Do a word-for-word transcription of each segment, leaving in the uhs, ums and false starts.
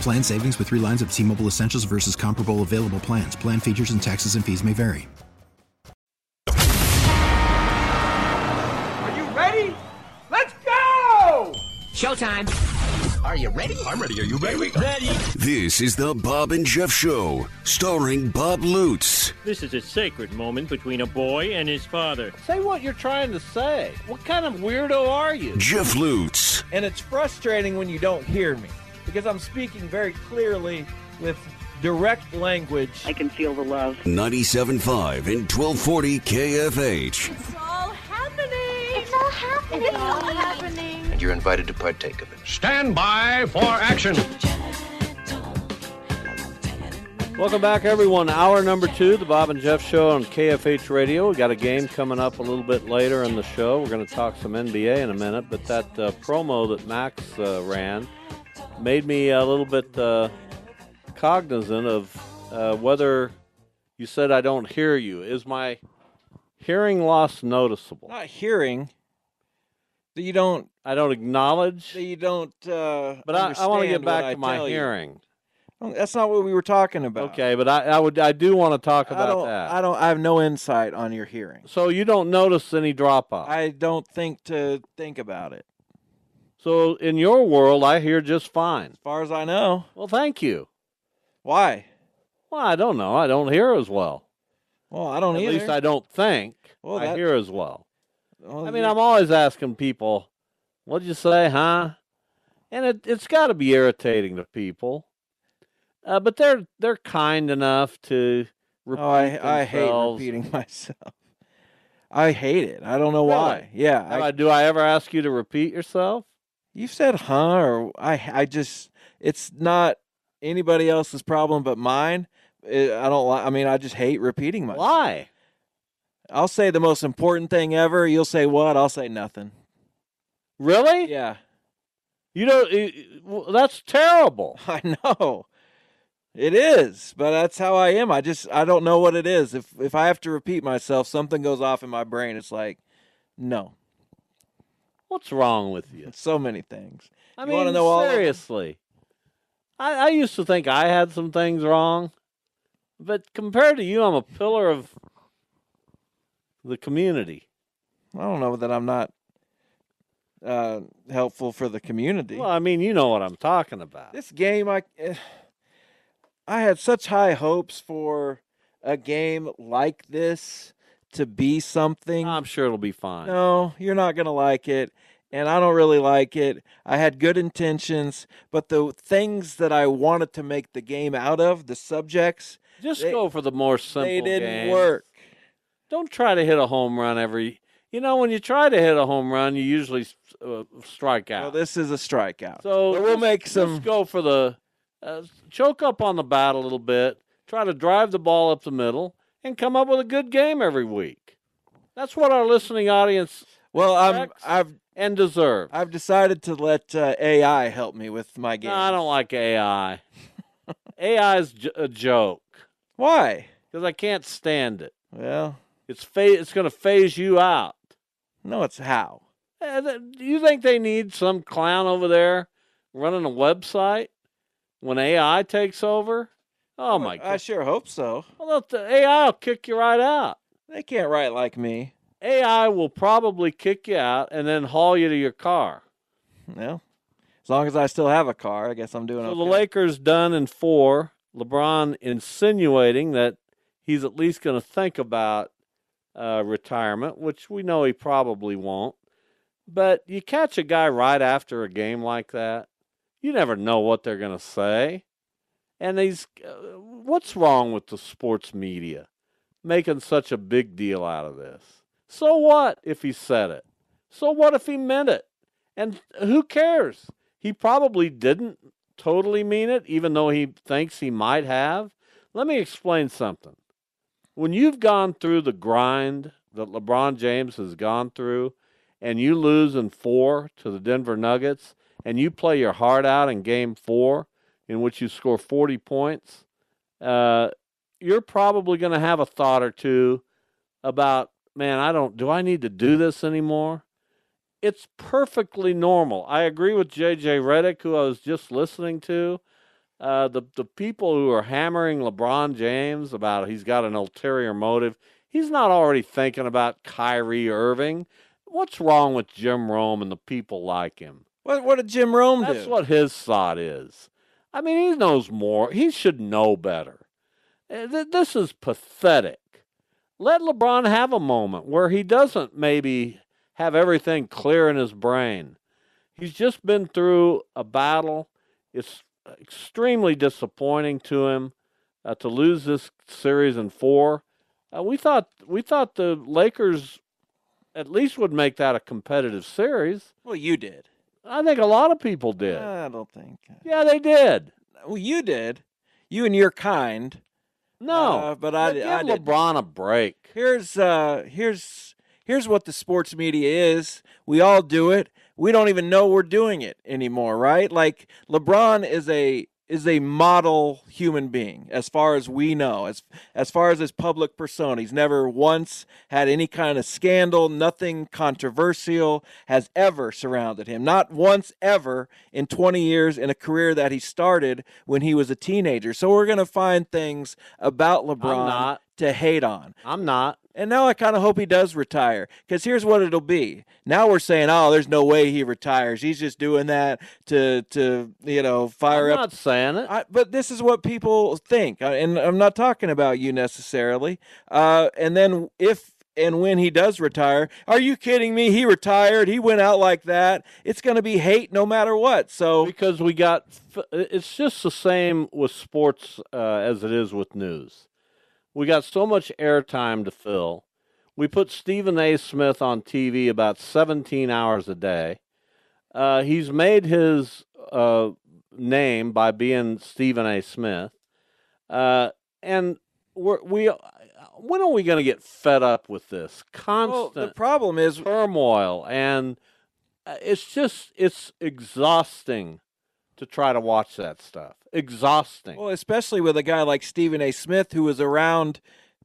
Plan savings with three lines of T-Mobile Essentials versus comparable available plans. Plan features and taxes and fees may vary. Are you ready? Let's go! Showtime. Are you ready? I'm ready. Are you ready? Ready. ready. This is the Bob and Jeff Show, starring Bob Lutz. This is a sacred moment between a boy and his father. Say what you're trying to say. What kind of weirdo are you? Jeff Lutz. And it's frustrating when you don't hear me, because I'm speaking very clearly with direct language. I can feel the love. ninety-seven point five and twelve forty K F H. It's all happening. It's all happening. It's all happening. And you're invited to partake of it. Stand by for action. Welcome back, everyone. Hour number two, the Bob and Jeff Show on K F H Radio. We got a game coming up a little bit later in the show. We're going to talk some N B A in a minute, but that uh, promo that Max uh, ran made me a little bit uh, cognizant of uh, whether you said I don't hear you. Is my hearing loss noticeable? Not hearing. That you don't. I don't acknowledge. That you don't. Uh, but I, I want to get back to I my hearing. You. That's not what we were talking about. Okay, but I, I would. I do want to talk about I don't, that. I don't. I have no insight on your hearing. So you don't notice any drop off. I don't think to think about it. So in your world, I hear just fine. As far as I know. Well, thank you. Why? Well, I don't know. I don't hear as well. Well, I don't At either. At least I don't think well, I that... hear as well. well I mean, you... I'm always asking people, what'd you say, huh? And it, it's got to be irritating to people. Uh, but they're they're kind enough to repeat oh, I, I hate repeating myself. I hate it. I don't know really? why. Yeah. I... Do I ever ask you to repeat yourself? You said, huh, or I, I just, it's not anybody else's problem but mine. It, I don't, I mean, I just hate repeating myself. Why? I'll say the most important thing ever. You'll say what? I'll say nothing. Really? Yeah. You don't, it, well, that's terrible. I know. It is, but that's how I am. I just, I don't know what it is. If If I have to repeat myself, something goes off in my brain. It's like, no. What's wrong with you? So many things. I you mean, know seriously. All I, I used to think I had some things wrong. But compared to you, I'm a pillar of the community. I don't know that I'm not uh, helpful for the community. Well, I mean, you know what I'm talking about. This game, I, I had such high hopes for a game like this to be something. I'm sure it'll be fine. No, you're not going to like it, and I don't really like it. I had good intentions, but the things that I wanted to make the game out of, the subjects, just they, go for the more simple They didn't game. work. Don't try to hit a home run every, you know, when you try to hit a home run, you usually uh, strike out. Well, this is a strikeout. So but we'll just, make some. Let's go for the, uh, choke up on the bat a little bit, try to drive the ball up the middle, and come up with a good game every week. That's what our listening audience well, I'm, I've and deserves. I've decided to let uh, A I help me with my game. No, I don't like A I. A I is j- a joke. Why? Because I can't stand it. Well, it's fa- It's going to phase you out. No, it's how. Uh, th- do you think they need some clown over there running a website when A I takes over? Oh, my God. I sure hope so. Well, the A I will kick you right out. They can't write like me. A I will probably kick you out and then haul you to your car. Well, As long as I still have a car, I guess I'm doing so okay. So the Lakers done in four. LeBron insinuating that he's at least going to think about uh, retirement, which we know he probably won't. But you catch a guy right after a game like that, you never know what they're going to say. And these, uh, what's wrong with the sports media making such a big deal out of this? So what if he said it? So what if he meant it? And who cares? He probably didn't totally mean it, even though he thinks he might have. Let me explain something. When you've gone through the grind that LeBron James has gone through, and you lose in four to the Denver Nuggets, and you play your heart out in game four, in which you score forty points, uh, you're probably going to have a thought or two about, man, I don't, do I need to do this anymore? It's perfectly normal. I agree with J J Redick, who I was just listening to. Uh, the, the people who are hammering LeBron James about he's got an ulterior motive, he's not already thinking about Kyrie Irving. What's wrong with Jim Rome and the people like him? What, what did Jim Rome do? That's what his thought is. I mean, he knows more. He should know better. This is pathetic. Let LeBron have a moment where he doesn't maybe have everything clear in his brain. He's just been through a battle. It's extremely disappointing to him uh, to lose this series in four. Uh, we thought we thought the Lakers at least would make that a competitive series. Well, you did. I think a lot of people did. I don't think. Yeah, they did. Well, you did. You and your kind. No, uh, but I, I give LeBron a break. Here's uh, here's here's what the sports media is. We all do it. We don't even know we're doing it anymore, right? Like LeBron is a is a model human being as far as we know, as as far as his public persona. He's never once had any kind of scandal. Nothing controversial has ever surrounded him. Not once ever in twenty years in a career that he started when he was a teenager. So we're going to find things about LeBron to hate on. I'm not. And now I kind of hope he does retire, because here's what it'll be. Now we're saying, oh, there's no way he retires. He's just doing that to, to you know, fire up. I'm not saying it. I, but this is what people think, and I'm not talking about you necessarily. Uh, and then if and when he does retire, are you kidding me? He retired. He went out like that. It's going to be hate no matter what. So because we got – it's just the same with sports uh, as it is with news. We got so much airtime to fill. We put Stephen A. Smith on T V about seventeen hours a day. Uh, he's made his uh, name by being Stephen A. Smith. Uh, and we're, we, when are we going to get fed up with this constant well, the problem is turmoil? And it's just, it's exhausting to try to watch that stuff. Exhausting. Well, especially with a guy like Stephen A. Smith, who was around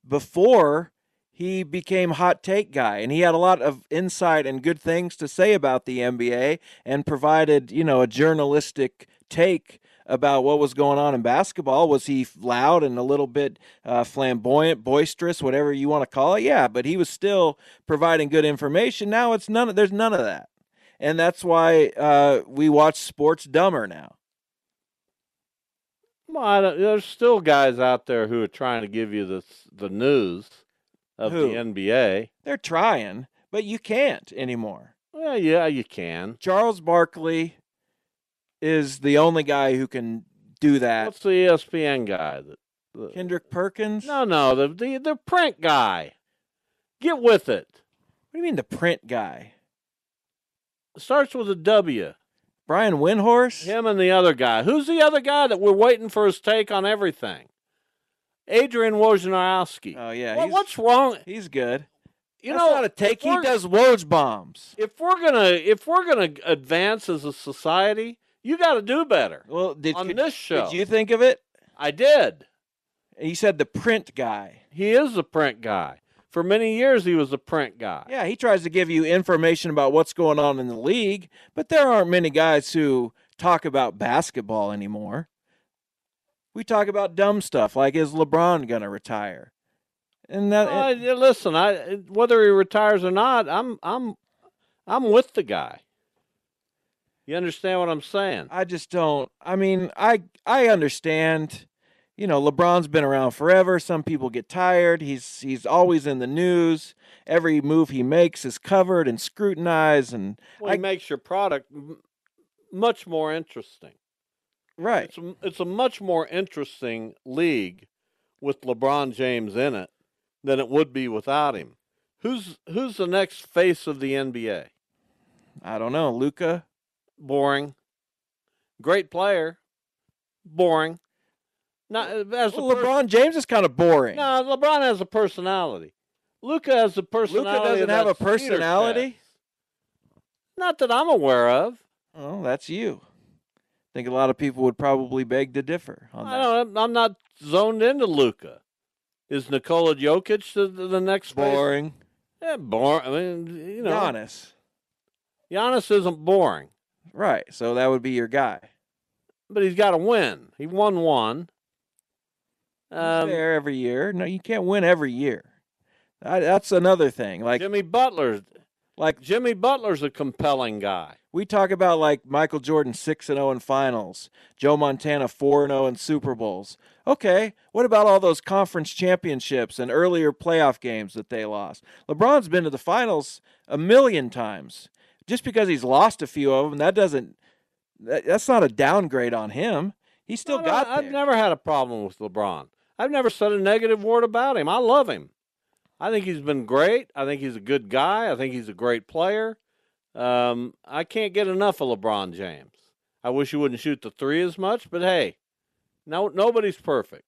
before he became hot take guy, and he had a lot of insight and good things to say about the N B A and provided, you know, a journalistic take about what was going on in basketball. Was he loud and a little bit uh, flamboyant, boisterous, whatever you want to call it? Yeah, but he was still providing good information. Now it's none of, there's none of that. And that's why uh, we watch sports dumber now. Well, I don't, there's still guys out there who are trying to give you the the news of who? The N B A. They're trying, but you can't anymore. Well, yeah, you can. Charles Barkley is the only guy who can do that. What's the E S P N guy? The, the, Kendrick Perkins? No, no, the, the the print guy. Get with it. What do you mean the print guy? It starts with a W. Brian Windhorse? Him and the other guy. Who's the other guy that we're waiting for his take on everything? Adrian Wojnarowski. Oh, yeah. Well, what's wrong? He's good. You That's know, not a take. He does Woj bombs. If we're gonna, if we're gonna advance as a society, you got to do better. Well, did, on could, this show, did you think of it? I did. He said the print guy. He is the print guy. For many years, he was a print guy. Yeah, he tries to give you information about what's going on in the league, but there aren't many guys who talk about basketball anymore. We talk about dumb stuff, like is LeBron going to retire? And that uh, it, listen, I whether he retires or not, I'm I'm I'm with the guy. You understand what I'm saying? I just don't. I mean, I I understand. You know, LeBron's been around forever. Some people get tired. He's he's always in the news. Every move he makes is covered and scrutinized. And well, he I, makes your product much more interesting. Right. It's a, it's a much more interesting league with LeBron James in it than it would be without him. Who's who's the next face of the N B A? I don't know. Luka? Boring. Great player. Boring. Not, as well, pers- LeBron James is kind of boring. No, LeBron has a personality. Luka has a personality. Luka doesn't have a personality? Not that I'm aware of. Oh, that's you. I think a lot of people would probably beg to differ on that. I don't, I'm not zoned into Luka. Is Nikola Jokic the, the next boring? Place? Yeah, boring. I mean, you know. Giannis. Giannis isn't boring. Right, so that would be your guy. But he's got to win. He won one. Um, he's there every year. No, you can't win every year. I, that's another thing. Like Jimmy Butler's, like Jimmy Butler's a compelling guy. We talk about like Michael Jordan six and zero in finals, Joe Montana four and zero in Super Bowls. Okay, what about all those conference championships and earlier playoff games that they lost? LeBron's been to the finals a million times. Just because he's lost a few of them, that doesn't. That, that's not a downgrade on him. He still no, got. No, I've there. never had a problem with LeBron. I've never said a negative word about him. I love him. I think he's been great. I think he's a good guy. I think he's a great player. Um, I can't get enough of LeBron James. I wish he wouldn't shoot the three as much, but hey, no, nobody's perfect.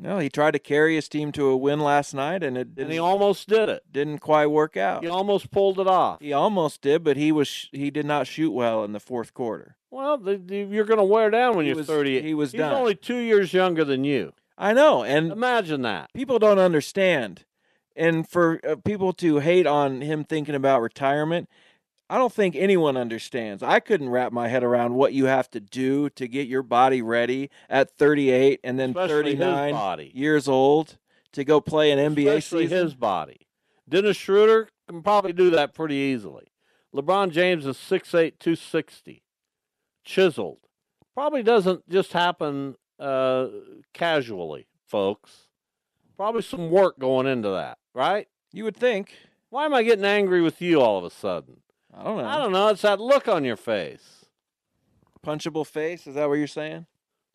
No, he tried to carry his team to a win last night, and it and he almost did it. Didn't quite work out. He almost pulled it off. He almost did, but he was he did not shoot well in the fourth quarter. Well, the, the, you're going to wear down when he you're was, thirty-eight. He was He's done. only two years younger than you. I know, and imagine that. People don't understand, and for uh, people to hate on him thinking about retirement, I don't think anyone understands. I couldn't wrap my head around what you have to do to get your body ready at thirty-eight and then Especially thirty-nine years old to go play an N B A Especially season. His body. Dennis Schroeder can probably do that pretty easily. LeBron James is six eight, two sixty, chiseled. Probably doesn't just happen uh, casually, folks. Probably some work going into that, right? You would think. Why am I getting angry with you all of a sudden? I don't know. I don't know. It's that look on your face. Punchable face? Is that what you're saying?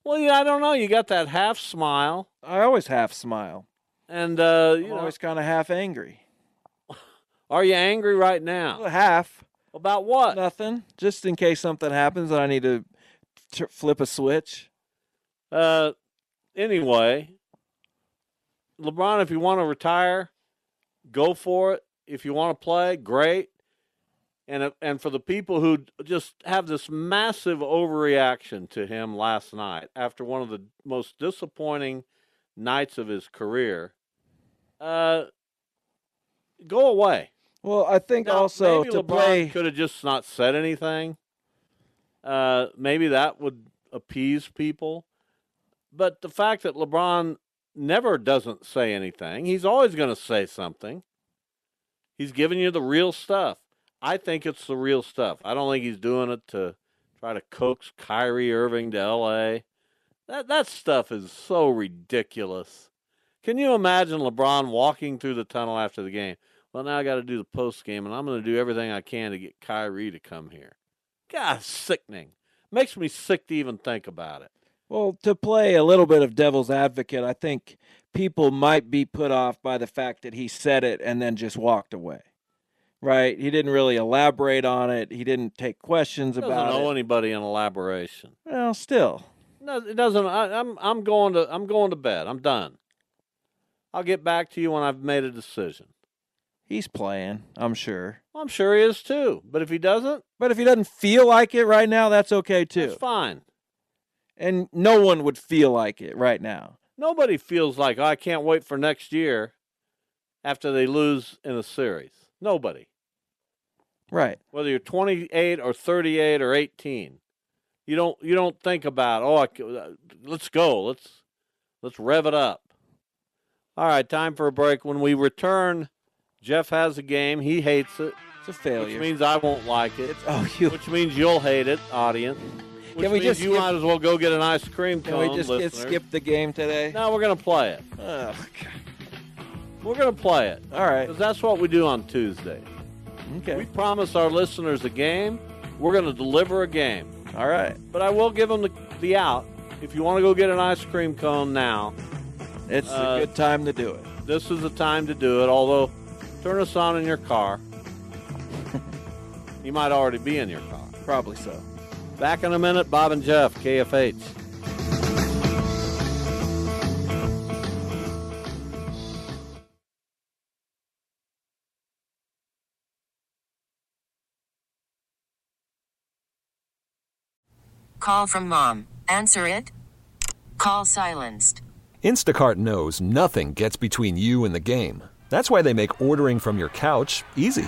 Well, yeah, I don't know. You got that half smile. I always half smile. And, uh, you I'm know. always kind of half angry. Are you angry right now? Well, half. About what? Nothing. Just in case something happens and I need to t- flip a switch. Uh, anyway, LeBron, if you want to retire, go for it. If you want to play, great. And and for the people who just have this massive overreaction to him last night after one of the most disappointing nights of his career, uh, go away. Well, I think now, also maybe to LeBron play could have just not said anything. Uh, maybe that would appease people. But the fact that LeBron never doesn't say anything, he's always going to say something. He's giving you the real stuff. I think it's the real stuff. I don't think he's doing it to try to coax Kyrie Irving to L A. That that stuff is so ridiculous. Can you imagine LeBron walking through the tunnel after the game? Well, now I got to do the post game, and I'm going to do everything I can to get Kyrie to come here. God, sickening. Makes me sick to even think about it. Well, to play a little bit of devil's advocate, I think people might be put off by the fact that he said it and then just walked away. Right, he didn't really elaborate on it. He didn't take questions about it. Doesn't owe anybody an elaboration. Well, still, no, it doesn't. I, I'm I'm going to I'm going to bed. I'm done. I'll get back to you when I've made a decision. He's playing, I'm sure. I'm sure he is too. But if he doesn't, but if he doesn't feel like it right now, that's okay too. That's fine. And no one would feel like it right now. Nobody feels like oh, I can't wait for next year after they lose in a series. Nobody. Right. Whether you're twenty-eight or thirty-eight or eighteen, you don't you don't think about oh I, let's go let's let's rev it up. All right, time for a break. When we return, Jeff has a game. He hates it. It's a failure. Which means I won't like it. Oh, you. Which means you'll hate it, audience. Which Can we means just you skip? might as well go get an ice cream cone. Can we just get, skip the game today? No, we're going to play it. Oh, God. We're going to play it. All right. Because that's what we do on Tuesday. Okay. We promise our listeners a game. We're going to deliver a game. All right. But I will give them the, the out. If you want to go get an ice cream cone now. It's uh, a good time to do it. This is the time to do it, although turn us on in your car. You might already be in your car. Probably so. Back in a minute, Bob and Jeff, K F H. Call from mom. Answer it. Call silenced. Instacart knows nothing gets between you and the game. That's why they make ordering from your couch easy.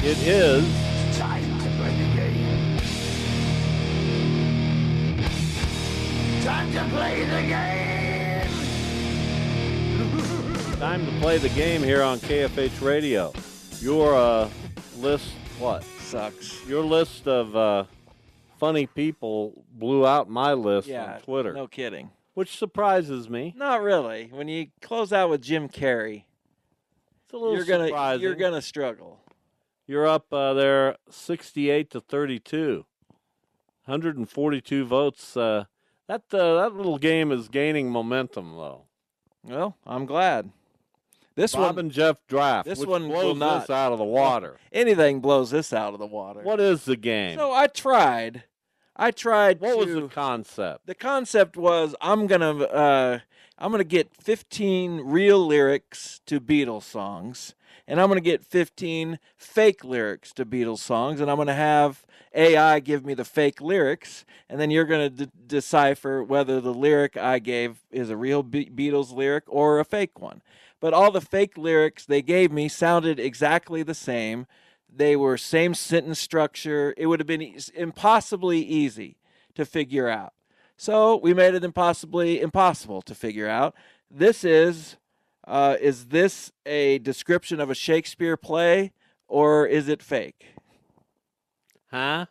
It is time to play the game. Time to play the game. Time to play the game here on K F H Radio. Your uh, list, what? Sucks. Your list of uh, funny people blew out my list yeah, on Twitter. No kidding. Which surprises me. Not really. When you close out with Jim Carrey, it's a little you're surprising. Gonna, you're going to struggle. You're up uh, there sixty-eight to thirty-two, one hundred forty-two votes. Uh, that uh, that little game is gaining momentum, though. Well, I'm glad. This Bob one, and Jeff draft. This which one blows will not, this out of the water. Anything blows this out of the water. What is the game? So I tried. I tried. What to, was the concept? The concept was I'm gonna uh, I'm gonna get fifteen real lyrics to Beatles songs. And I'm going to get fifteen fake lyrics to Beatles songs, and I'm going to have A I give me the fake lyrics, and then you're going to d- decipher whether the lyric I gave is a real Be- Beatles lyric or a fake one. But all the fake lyrics they gave me sounded exactly the same. They were same sentence structure. It would have been e- impossibly easy to figure out. So we made it impossibly impossible to figure out. This is... Uh, is this a description of a Shakespeare play, or is it fake? Huh?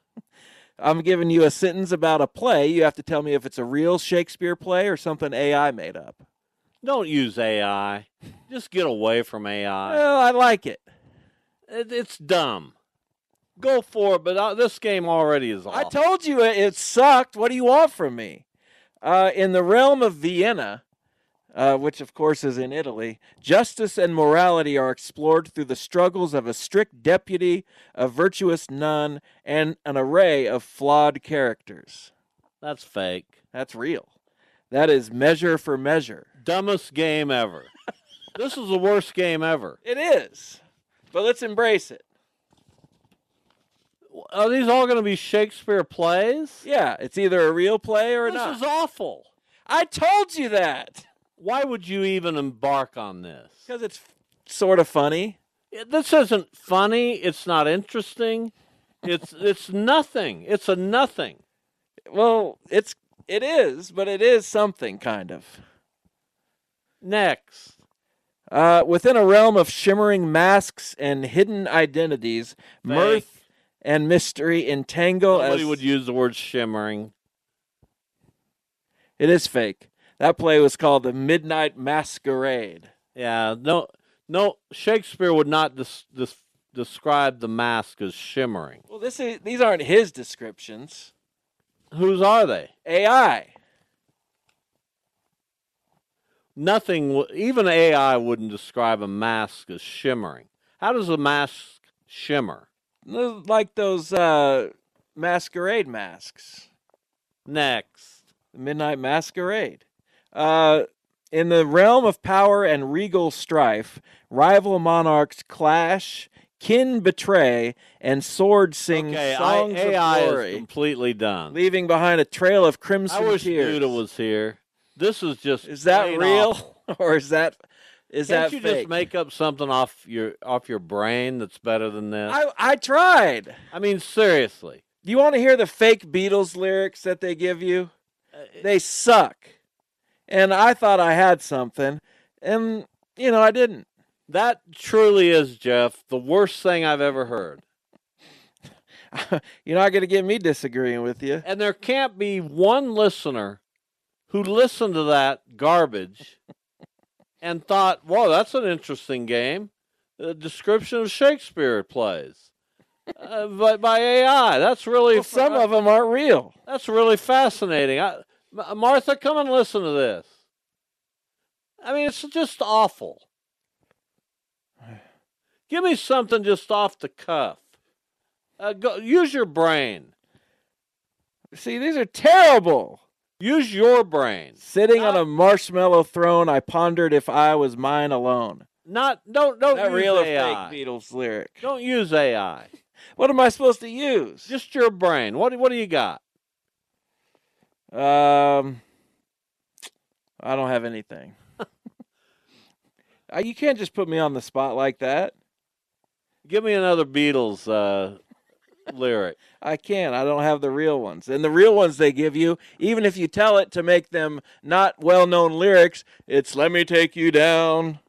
I'm giving you a sentence about a play. You have to tell me if it's a real Shakespeare play or something A I made up. Don't use A I. Just get away from A I. Well, I like it. it it's dumb. Go for it, but uh, this game already is off. I told you it, it sucked. What do you want from me? Uh, in the realm of Vienna... Uh, which, of course, is in Italy, justice and morality are explored through the struggles of a strict deputy, a virtuous nun, and an array of flawed characters. That's fake. That's real. That is measure for measure. Dumbest game ever. This is the worst game ever. It is. But let's embrace it. Are these all going to be Shakespeare plays? Yeah, it's either a real play or this not. This is awful. I told you that. Why would you even embark on this? Because it's f- sort of funny. This isn't funny. It's not interesting. It's it's nothing. It's a nothing. Well, it's it is, but it is something, kind of. Next. Uh, within a realm of shimmering masks and hidden identities, Thanks. mirth and mystery entangle. Nobody as... would use the word shimmering. It is fake. That play was called The Midnight Masquerade. Yeah, no, no. Shakespeare would not dis- dis- describe the mask as shimmering. Well, this is, these aren't his descriptions. Whose are they? A I. Nothing, even A I wouldn't describe a mask as shimmering. How does a mask shimmer? Like those uh, masquerade masks. Next. Midnight Masquerade. Uh, in the realm of power and regal strife, rival monarchs clash, kin betray, and sword sing okay, songs I, A I of glory. Is completely done. Leaving behind a trail of crimson tears. I wish Luda was here. This is just is that real awful. Or is that is Can't that you fake? Just make up something off your off your brain that's better than this? I, I tried. I mean, seriously. Do you want to hear the fake Beatles lyrics that they give you? Uh, they suck. And I thought I had something, and you know I didn't. That truly is, Jeff, the worst thing I've ever heard. You're not going to get me disagreeing with you. And there can't be one listener who listened to that garbage and thought, whoa, that's an interesting game. The description of Shakespeare plays. Uh, but by A I, that's really... Well, some I, of them aren't real. That's really fascinating. I, Martha, come and listen to this. I mean, it's just awful. Give me something just off the cuff. Uh, go, use your brain. See, these are terrible. Use your brain. Sitting not, on a marshmallow throne, I pondered if I was mine alone. Not don't don't that use real A I. Fake Beatles lyric. Don't use A I. What am I supposed to use? Just your brain. What what do you got? Um, I don't have anything. You can't just put me on the spot like that. Give me another Beatles uh lyric. I can't. I don't have the real ones. And the real ones they give you, even if you tell it to make them not well-known lyrics, it's "Let me take you down."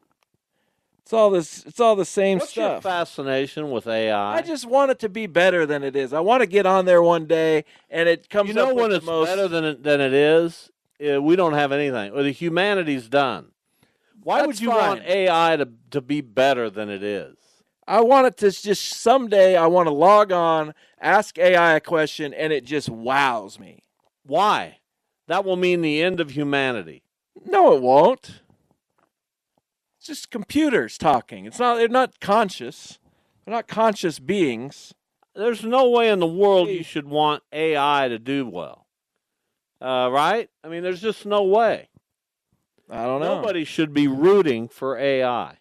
It's all this. It's all the same What's stuff. What's your fascination with A I? I just want it to be better than it is. I want to get on there one day and it comes. You know up when with it's the most... better than it, than it is. We don't have anything. Or the humanity's done. Why That's would you fine. want A I to to be better than it is? I want it to just someday I want to log on, ask A I a question, and it just wows me. Why? That will mean the end of humanity. No, it won't. It's just computers talking. It's not. They're not conscious. They're not conscious beings. There's no way in the world you should want A I to do well. Uh, right? I mean, there's just no way. I don't know. Nobody should be rooting for A I.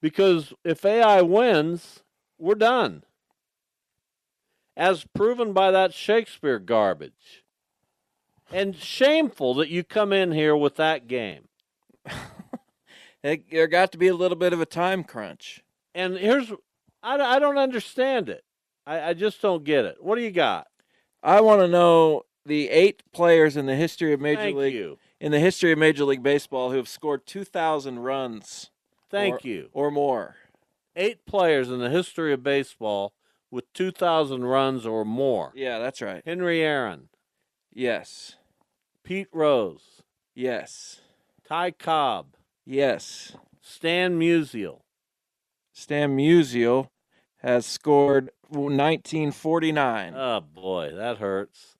Because if A I wins, we're done. As proven by that Shakespeare garbage. And shameful that you come in here with that game. There got to be a little bit of a time crunch. And here's, I, I don't understand it. I, I just don't get it. What do you got? I want to know the eight players in the history of Major Thank League you. in the history of Major League Baseball who have scored two thousand runs. Thank or, you. Or more. Eight players in the history of baseball with two thousand runs or more. Yeah, that's right. Henry Aaron. Yes. Pete Rose. Yes. Ty Cobb. Yes. Stan Musial. Stan Musial has scored nineteen forty-nine. Oh, boy, that hurts.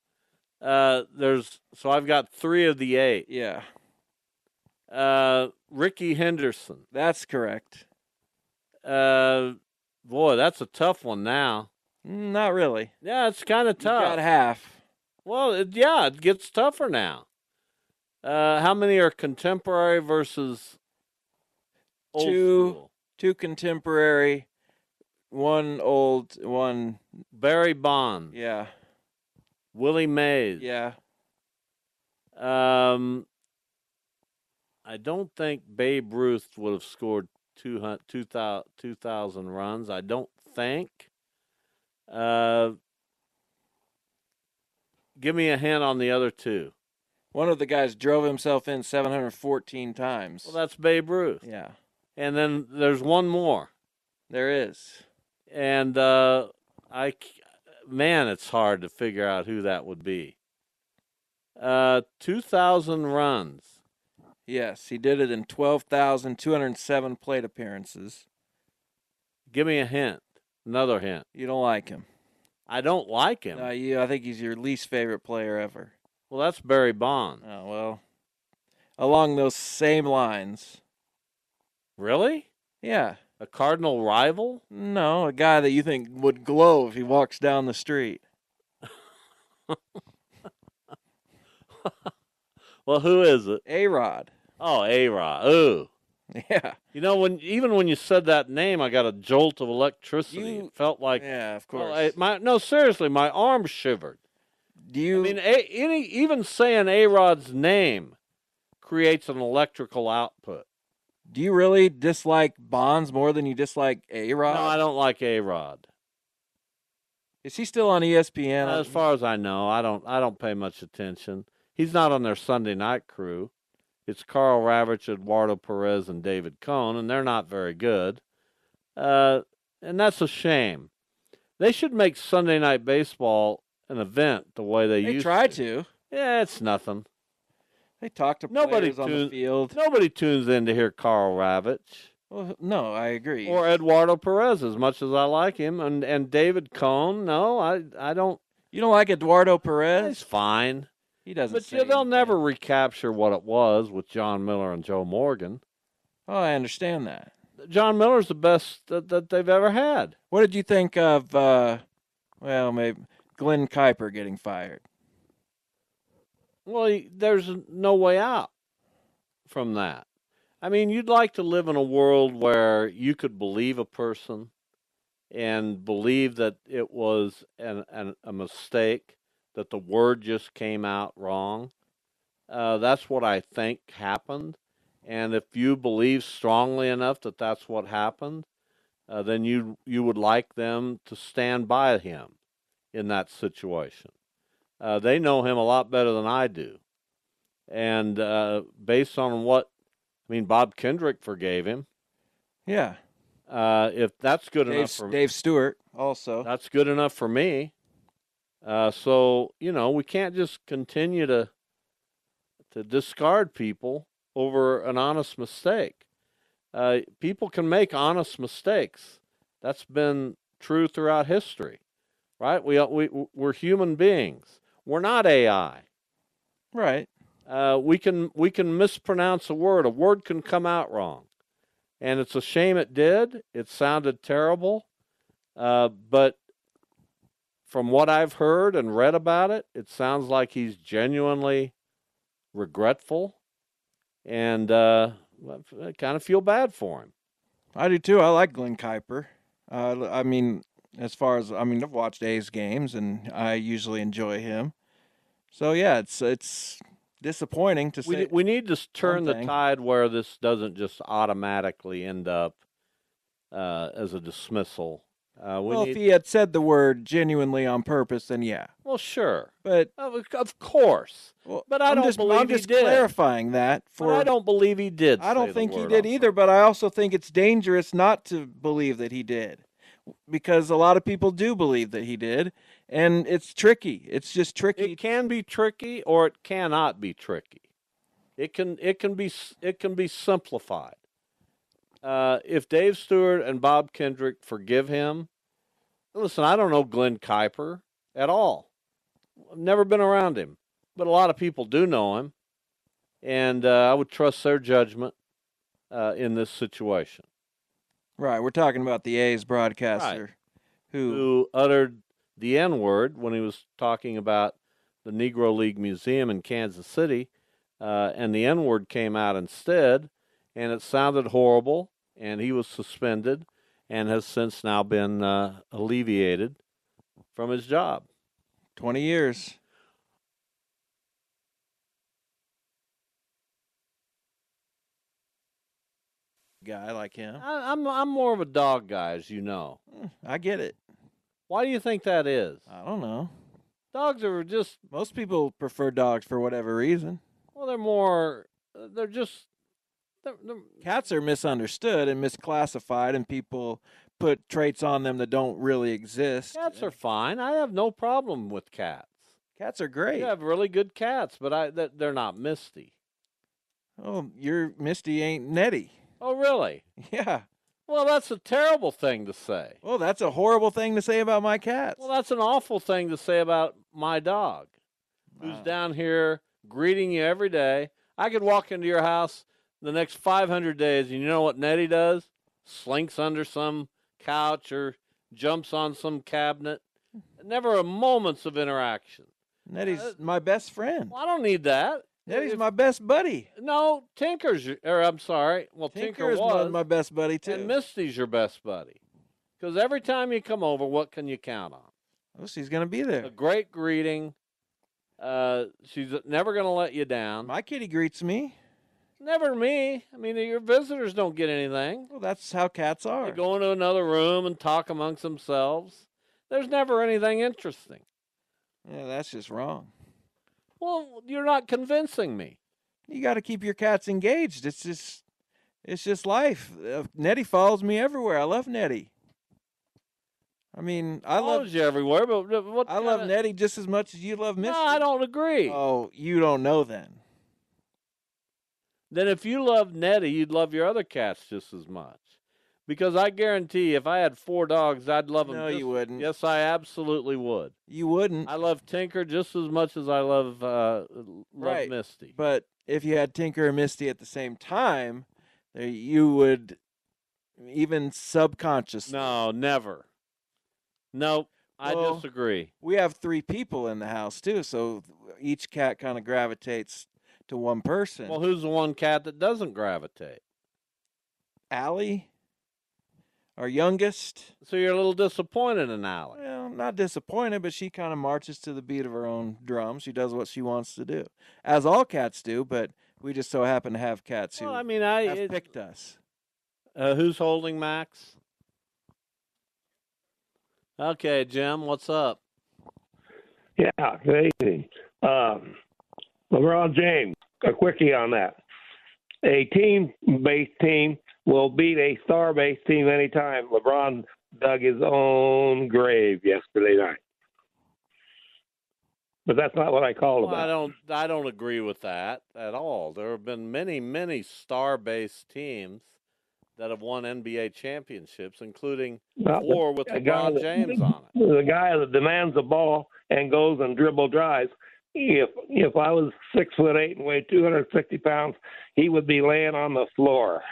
Uh, there's So I've got three of the eight. Yeah. Uh, Ricky Henderson. That's correct. Uh, boy, that's a tough one now. Not really. Yeah, it's kind of tough. You got half. Well, it, yeah, it gets tougher now. Uh, how many are contemporary versus old two, school? Two contemporary, one old one. Barry Bonds. Yeah. Willie Mays. Yeah. Um, I don't think Babe Ruth would have scored two thousand runs. I don't think. Uh, give me a hint on the other two. One of the guys drove himself in seven hundred fourteen times. Well, that's Babe Ruth. Yeah. And then there's one more. There is. And, uh, I, man, it's hard to figure out who that would be. Uh, two thousand runs. Yes, he did it in twelve thousand two hundred seven plate appearances. Give me a hint. Another hint. You don't like him. I don't like him. Uh, you, I think he's your least favorite player ever. Well, that's Barry Bonds. Oh, well, along those same lines. Really? Yeah. A cardinal rival? No, a guy that you think would glow if he walks down the street. Well, who is it? A-Rod. Oh, A-Rod. Ooh. Yeah. You know, when even when you said that name, I got a jolt of electricity. You, it felt like. Yeah, of course. Well, I, my, no, seriously, my arm shivered. Do you? I mean, a, any even saying A-Rod's name creates an electrical output. Do you really dislike Bonds more than you dislike A-Rod? No, I don't like A-Rod. Is he still on E S P N? As far as I know, I don't. I don't pay much attention. He's not on their Sunday night crew. It's Carl Ravitch, Eduardo Perez, and David Cohn, and they're not very good. Uh, and that's a shame. They should make Sunday Night Baseball an event the way they, they used to. They try to. Yeah, it's nothing. They talk to nobody players tunes, on the field. Nobody tunes in to hear Carl Ravitch. Well, no, I agree. Or Eduardo Perez, as much as I like him. And and David Cohn, no, I, I don't. You don't like Eduardo Perez? He's fine. He doesn't but you know, they'll never recapture what it was with John Miller and Joe Morgan. Oh, I understand that. John Miller's the best that, that they've ever had. What did you think of, uh, well, maybe Glenn Kuiper getting fired? Well, he, there's no way out from that. I mean, you'd like to live in a world where you could believe a person and believe that it was an, an, a mistake, that the word just came out wrong. Uh, that's what I think happened. And if you believe strongly enough that that's what happened, uh, then you you would like them to stand by him in that situation. Uh, they know him a lot better than I do. And uh, based on what, I mean, Bob Kendrick forgave him. Yeah. Uh, if that's good Dave, enough for Dave Stewart also. That's good enough for me. Uh, so, you know, we can't just continue to to discard people over an honest mistake. Uh, people can make honest mistakes. That's been true throughout history, right? We, we, we're human beings. We're not A I. Right. Uh, we can we can mispronounce a word. A word can come out wrong. And it's a shame it did. It sounded terrible. Uh, but from what I've heard and read about it, it sounds like he's genuinely regretful, and uh, I kind of feel bad for him. I do too. I like Glenn Kuiper. Uh, I mean, as far as I mean, I've watched A's games, and I usually enjoy him. So yeah, it's it's disappointing to see. We, we need to turn the tide where this doesn't just automatically end up uh, as a dismissal. Uh, we well, need... if he had said the word genuinely on purpose, then yeah. Well, sure, but of, of course. Well, but I I'm don't just, believe I'm just he did. Clarifying that for. But I don't believe he did. I don't think he did either. Purpose. But I also think it's dangerous not to believe that he did, because a lot of people do believe that he did, and it's tricky. It's just tricky. It can be tricky, or it cannot be tricky. It can. It can be. It can be simplified. Uh, if Dave Stewart and Bob Kendrick forgive him, listen, I don't know Glenn Kuiper at all. I've never been around him, but a lot of people do know him, and uh, I would trust their judgment uh, in this situation. Right, we're talking about the A's broadcaster right. who... who uttered the N-word when he was talking about the Negro League Museum in Kansas City, uh, and the N-word came out instead. And it sounded horrible, and he was suspended. and has since now been uh, alleviated from his job. twenty years. Guy like him. I, I'm I'm more of a dog guy, as you know. I get it. Why do you think that is? I don't know. Dogs are just... Most people prefer dogs for whatever reason. Well, they're more... They're just... They're, they're... Cats are misunderstood and misclassified, and people put traits on them that don't really exist. Cats are fine. I have no problem with cats. Cats are great. You have really good cats, but I they're not Misty. Oh, your Misty ain't Nettie. Oh, really? Yeah. Well, that's a terrible thing to say. Well, that's a horrible thing to say about my cats. Well, that's an awful thing to say about my dog, wow. who's down here greeting you every day. I could walk into your house the next five hundred days, and you know what Nettie does? Slinks under some couch or jumps on some cabinet. Never a moments of interaction. Nettie's uh, my best friend. Well, I don't need that. Nettie's if, my best buddy. No, Tinker's, your, or I'm sorry. Well, Tinker, Tinker is was, my best buddy, too. And Misty's your best buddy. Because every time you come over, what can you count on? Oh, she's going to be there. A great greeting. Uh, she's never going to let you down. My kitty greets me. Never me. I mean, your visitors don't get anything. Well, that's how cats are. They go into another room and talk amongst themselves. There's never anything interesting. Yeah, that's just wrong. Well, you're not convincing me. You got to keep your cats engaged. It's just, it's just life. Uh, Nettie follows me everywhere. I love Nettie. I mean, I follows love you everywhere. But what I love of... Nettie just as much as you love Misty. No, I don't agree. Oh, you don't know then. Then if you love Nettie, you'd love your other cats just as much. Because I guarantee if I had four dogs, I'd love them. No, just, you wouldn't. Yes, I absolutely would. You wouldn't. I love Tinker just as much as I love, uh, love right. Misty. But if you had Tinker and Misty at the same time, you would even subconsciously. No, never. Nope. I well, disagree. We have three people in the house, too, so each cat kind of gravitates to one person. Well, who's the one cat that doesn't gravitate? Allie, our youngest. So you're a little disappointed in Allie. Well, not disappointed, but she kind of marches to the beat of her own drum. She does what she wants to do, as all cats do, but we just so happen to have cats who well, I mean, I, have it, picked us. Uh, who's holding Max? Okay, Jim, what's up? Yeah, good evening. Um, LeBron James, a quickie on that. A team-based team will beat a star-based team anytime. LeBron dug his own grave yesterday night. But that's not what I called well, about. I don't, I don't agree with that at all. There have been many, many star-based teams that have won N B A championships, including not four with LeBron that, James on it. The guy that demands the ball and goes and dribble drives. If if I was six foot eight and weighed two hundred fifty pounds, he would be laying on the floor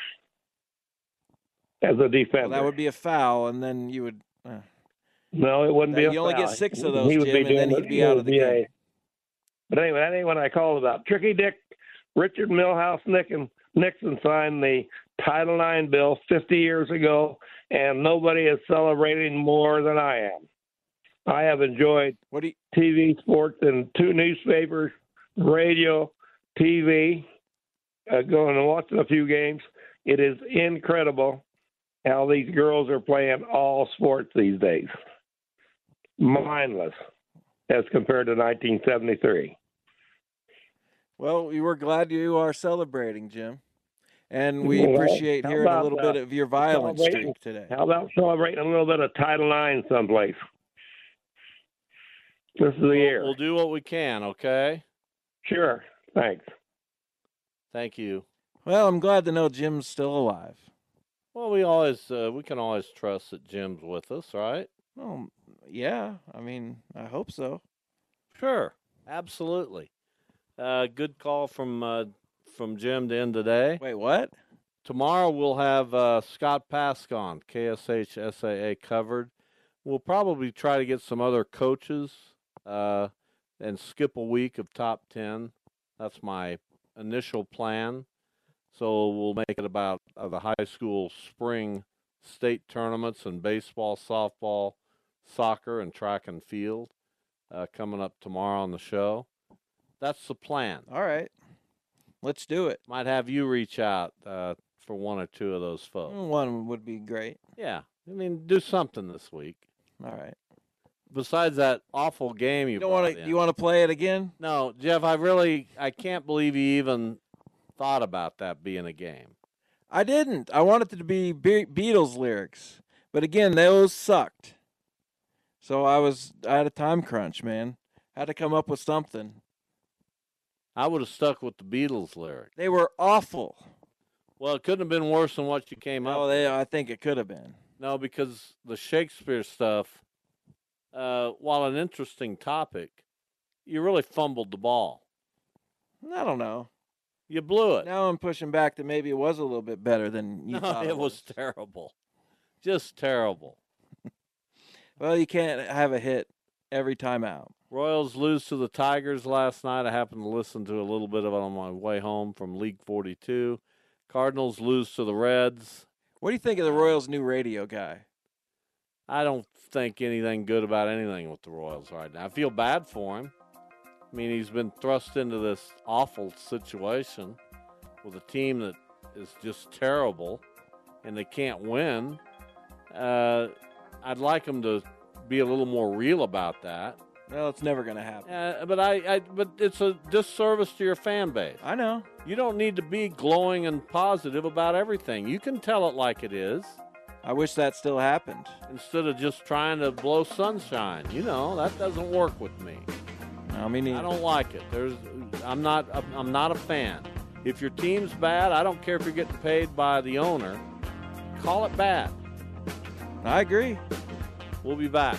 as a defender. Well, that would be a foul, and then you would. Uh, no, it wouldn't be a foul. You only get six of those, he would Jim, be and then he'd be out of the game. A, but anyway, that ain't what I called about. Tricky Dick, Richard Milhouse Nixon, Nixon signed the Title nine bill fifty years ago, and nobody is celebrating more than I am. I have enjoyed what do you, T V, sports, and two newspapers, radio, T V, uh, going and watching a few games. It is incredible how these girls are playing all sports these days. Mindless as compared to nineteen seventy-three. Well, we were glad you are celebrating, Jim. And we well, appreciate hearing about, a little uh, bit of your violence today. How about celebrating a little bit of Title nine someplace? This is the we'll, year. We'll do what we can, okay? Sure. Thanks. Thank you. Well, I'm glad to know Jim's still alive. Well, we always uh, we can always trust that Jim's with us, right? Well, yeah. I mean, I hope so. Sure. Absolutely. Uh, good call from uh, from Jim to end today. Wait, what? Tomorrow we'll have uh, Scott Pascon, K S H S A A, covered. We'll probably try to get some other coaches. Uh, and skip a week of top ten. That's my initial plan. So we'll make it about uh, the high school spring state tournaments in baseball, softball, soccer, and track and field uh, coming up tomorrow on the show. That's the plan. All right. Let's do it. Might have you reach out uh, for one or two of those folks. One would be great. Yeah. I mean, do something this week. All right. Besides that awful game you, you don't brought wanna, in. You want to play it again? No, Jeff, I really, I can't believe you even thought about that being a game. I didn't. I wanted it to be Be- Beatles lyrics. But again, those sucked. So I was, I had a time crunch, man. I had to come up with something. I would have stuck with the Beatles lyrics. They were awful. Well, it couldn't have been worse than what you came up with. Oh, they, I think it could have been. No, because the Shakespeare stuff, uh, while an interesting topic, you really fumbled the ball. I don't know. You blew it. Now I'm pushing back that maybe it was a little bit better than you no, thought it, it was. was terrible. Just terrible. Well, you can't have a hit every time out. Royals lose to the Tigers last night. I happened to listen to a little bit of it on my way home from League forty-two. Cardinals lose to the Reds. What do you think of the Royals' new radio guy? I don't think anything good about anything with the Royals right now. I feel bad for him. I mean, he's been thrust into this awful situation with a team that is just terrible, and they can't win. Uh, I'd like him to be a little more real about that. Well, it's never going to happen. Uh, but I, I, but it's a disservice to your fan base. I know. You don't need to be glowing and positive about everything. You can tell it like it is. I wish that still happened. Instead of just trying to blow sunshine. You know, that doesn't work with me. No, me neither. I don't like it. There's, I'm not, I'm not a fan. If your team's bad, I don't care if you're getting paid by the owner. Call it bad. I agree. We'll be back.